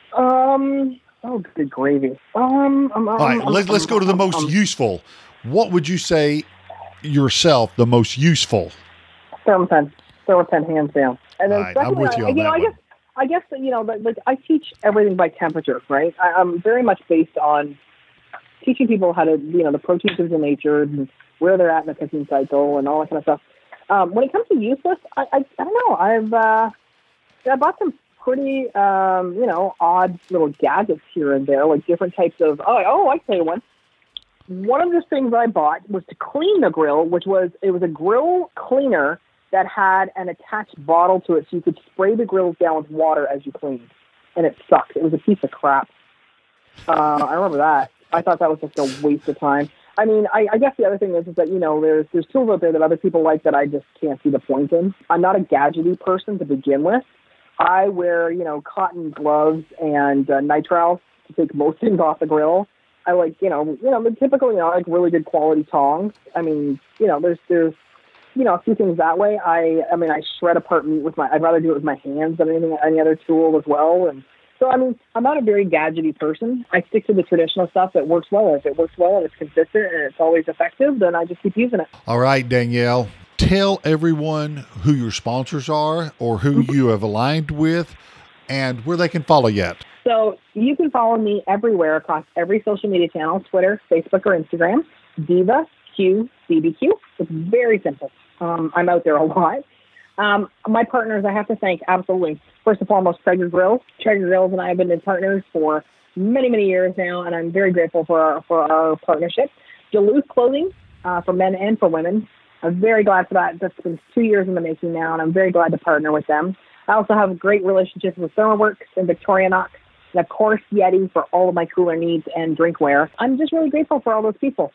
Oh, good gravy. All right. Let's go to the most useful. What would you say yourself the most useful? Thermapen, hands down. And then secondly, I'm with you on that one. I guess you know, like I teach everything by temperature, right? I'm very much based on teaching people how to, you know, the proteins of nature and where they're at in the cooking cycle and all that kind of stuff. When it comes to useless, I don't know. I bought some pretty, you know, odd little gadgets here and there, like different types of. Oh, I say one. One of the things I bought was to clean the grill, which was a grill cleaner that had an attached bottle to it so you could spray the grills down with water as you cleaned. And it sucked. It was a piece of crap. I remember that. I thought that was just a waste of time. I mean, I guess the other thing is that, you know, there's tools out there that other people like that I just can't see the point in. I'm not a gadgety person to begin with. I wear, you know, cotton gloves and nitrile to take most things off the grill. I like, you know, the typical, you know, I like really good quality tongs. I mean, you know, there's you know, a few things that way. I mean, I shred apart meat with I'd rather do it with my hands than any other tool as well. And so, I mean, I'm not a very gadgety person. I stick to the traditional stuff that works well. If it works well and it's consistent and it's always effective, then I just keep using it. All right, Danielle, tell everyone who your sponsors are or who you have aligned with and where they can follow you at. So you can follow me everywhere across every social media channel, Twitter, Facebook, or Instagram, DivaQ, DBQ. It's very simple. I'm out there a lot. My partners, I have to thank absolutely First and foremost, Traeger Grills. Traeger Grills and I have been good partners for many, many years now, and I'm very grateful for our partnership. Duluth Clothing, for men and for women. I'm very glad for that. That's been 2 years in the making now, and I'm very glad to partner with them. I also have great relationships with ThermoWorks and Victorinox, and of course, Yeti for all of my cooler needs and drinkware. I'm just really grateful for all those people.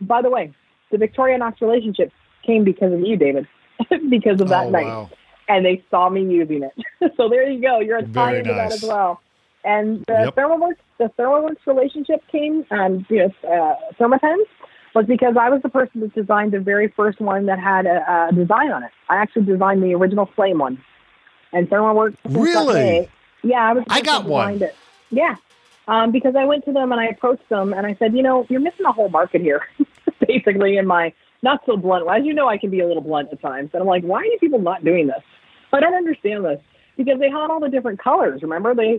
By the way, the Victorinox relationship came because of you, David, because of that night. Wow. And they saw me using it. So there you go. You're a tie into that as well. And the ThermoWorks relationship came, Thermapen, was because I was the person that designed the very first one that had a design on it. I actually designed the original flame one. And ThermoWorks. Really? Yeah, I was. I got one. It. Yeah, because I went to them and I approached them and I said, you know, you're missing a whole market here, basically, in my not so blunt. As you know, I can be a little blunt at times. And I'm like, why are you people not doing this? I don't understand this, because they had all the different colors. Remember, they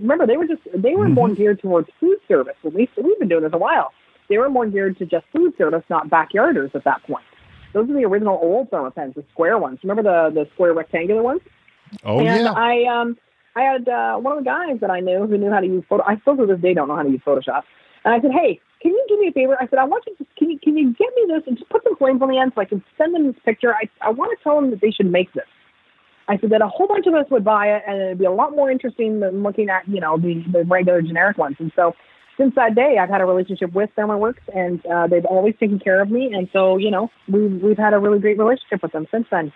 were more geared towards food service. At least we've been doing this a while. They were more geared to just food service, not backyarders at that point. Those are the original old Thermapens, the square ones. Remember the square rectangular ones? Oh, and yeah. I had one of the guys that I knew who knew how to use Photoshop. I still to this day don't know how to use Photoshop. And I said, hey, can you do me a favor? I said, I want you to, can you get me this and just put some flames on the end so I can send them this picture? I want to tell them that they should make this. I said that a whole bunch of us would buy it and it'd be a lot more interesting than looking at, you know, the regular generic ones. And so since that day, I've had a relationship with ThermoWorks, and they've always taken care of me. And so, you know, we've had a really great relationship with them since then.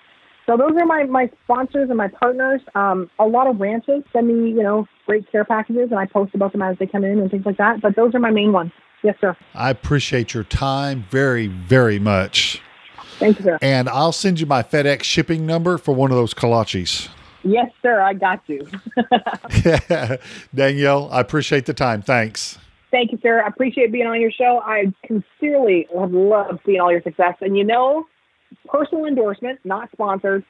So those are my sponsors and my partners. A lot of ranches send me, you know, great care packages, and I post about them as they come in and things like that. But those are my main ones. Yes, sir. I appreciate your time very, very much. Thank you, sir. And I'll send you my FedEx shipping number for one of those kolaches. Yes, sir. I got you. Danielle, I appreciate the time. Thanks. Thank you, sir. I appreciate being on your show. I sincerely have loved seeing all your success. And, you know, personal endorsement, not sponsored.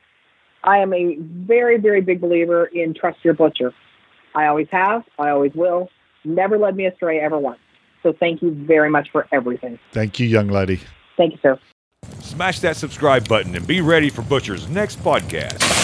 I am a very, very big believer in trust your butcher. I always have. I always will. Never led me astray ever once. So thank you very much for everything. Thank you, young lady. Thank you, sir. Smash that subscribe button and be ready for Butcher's next podcast.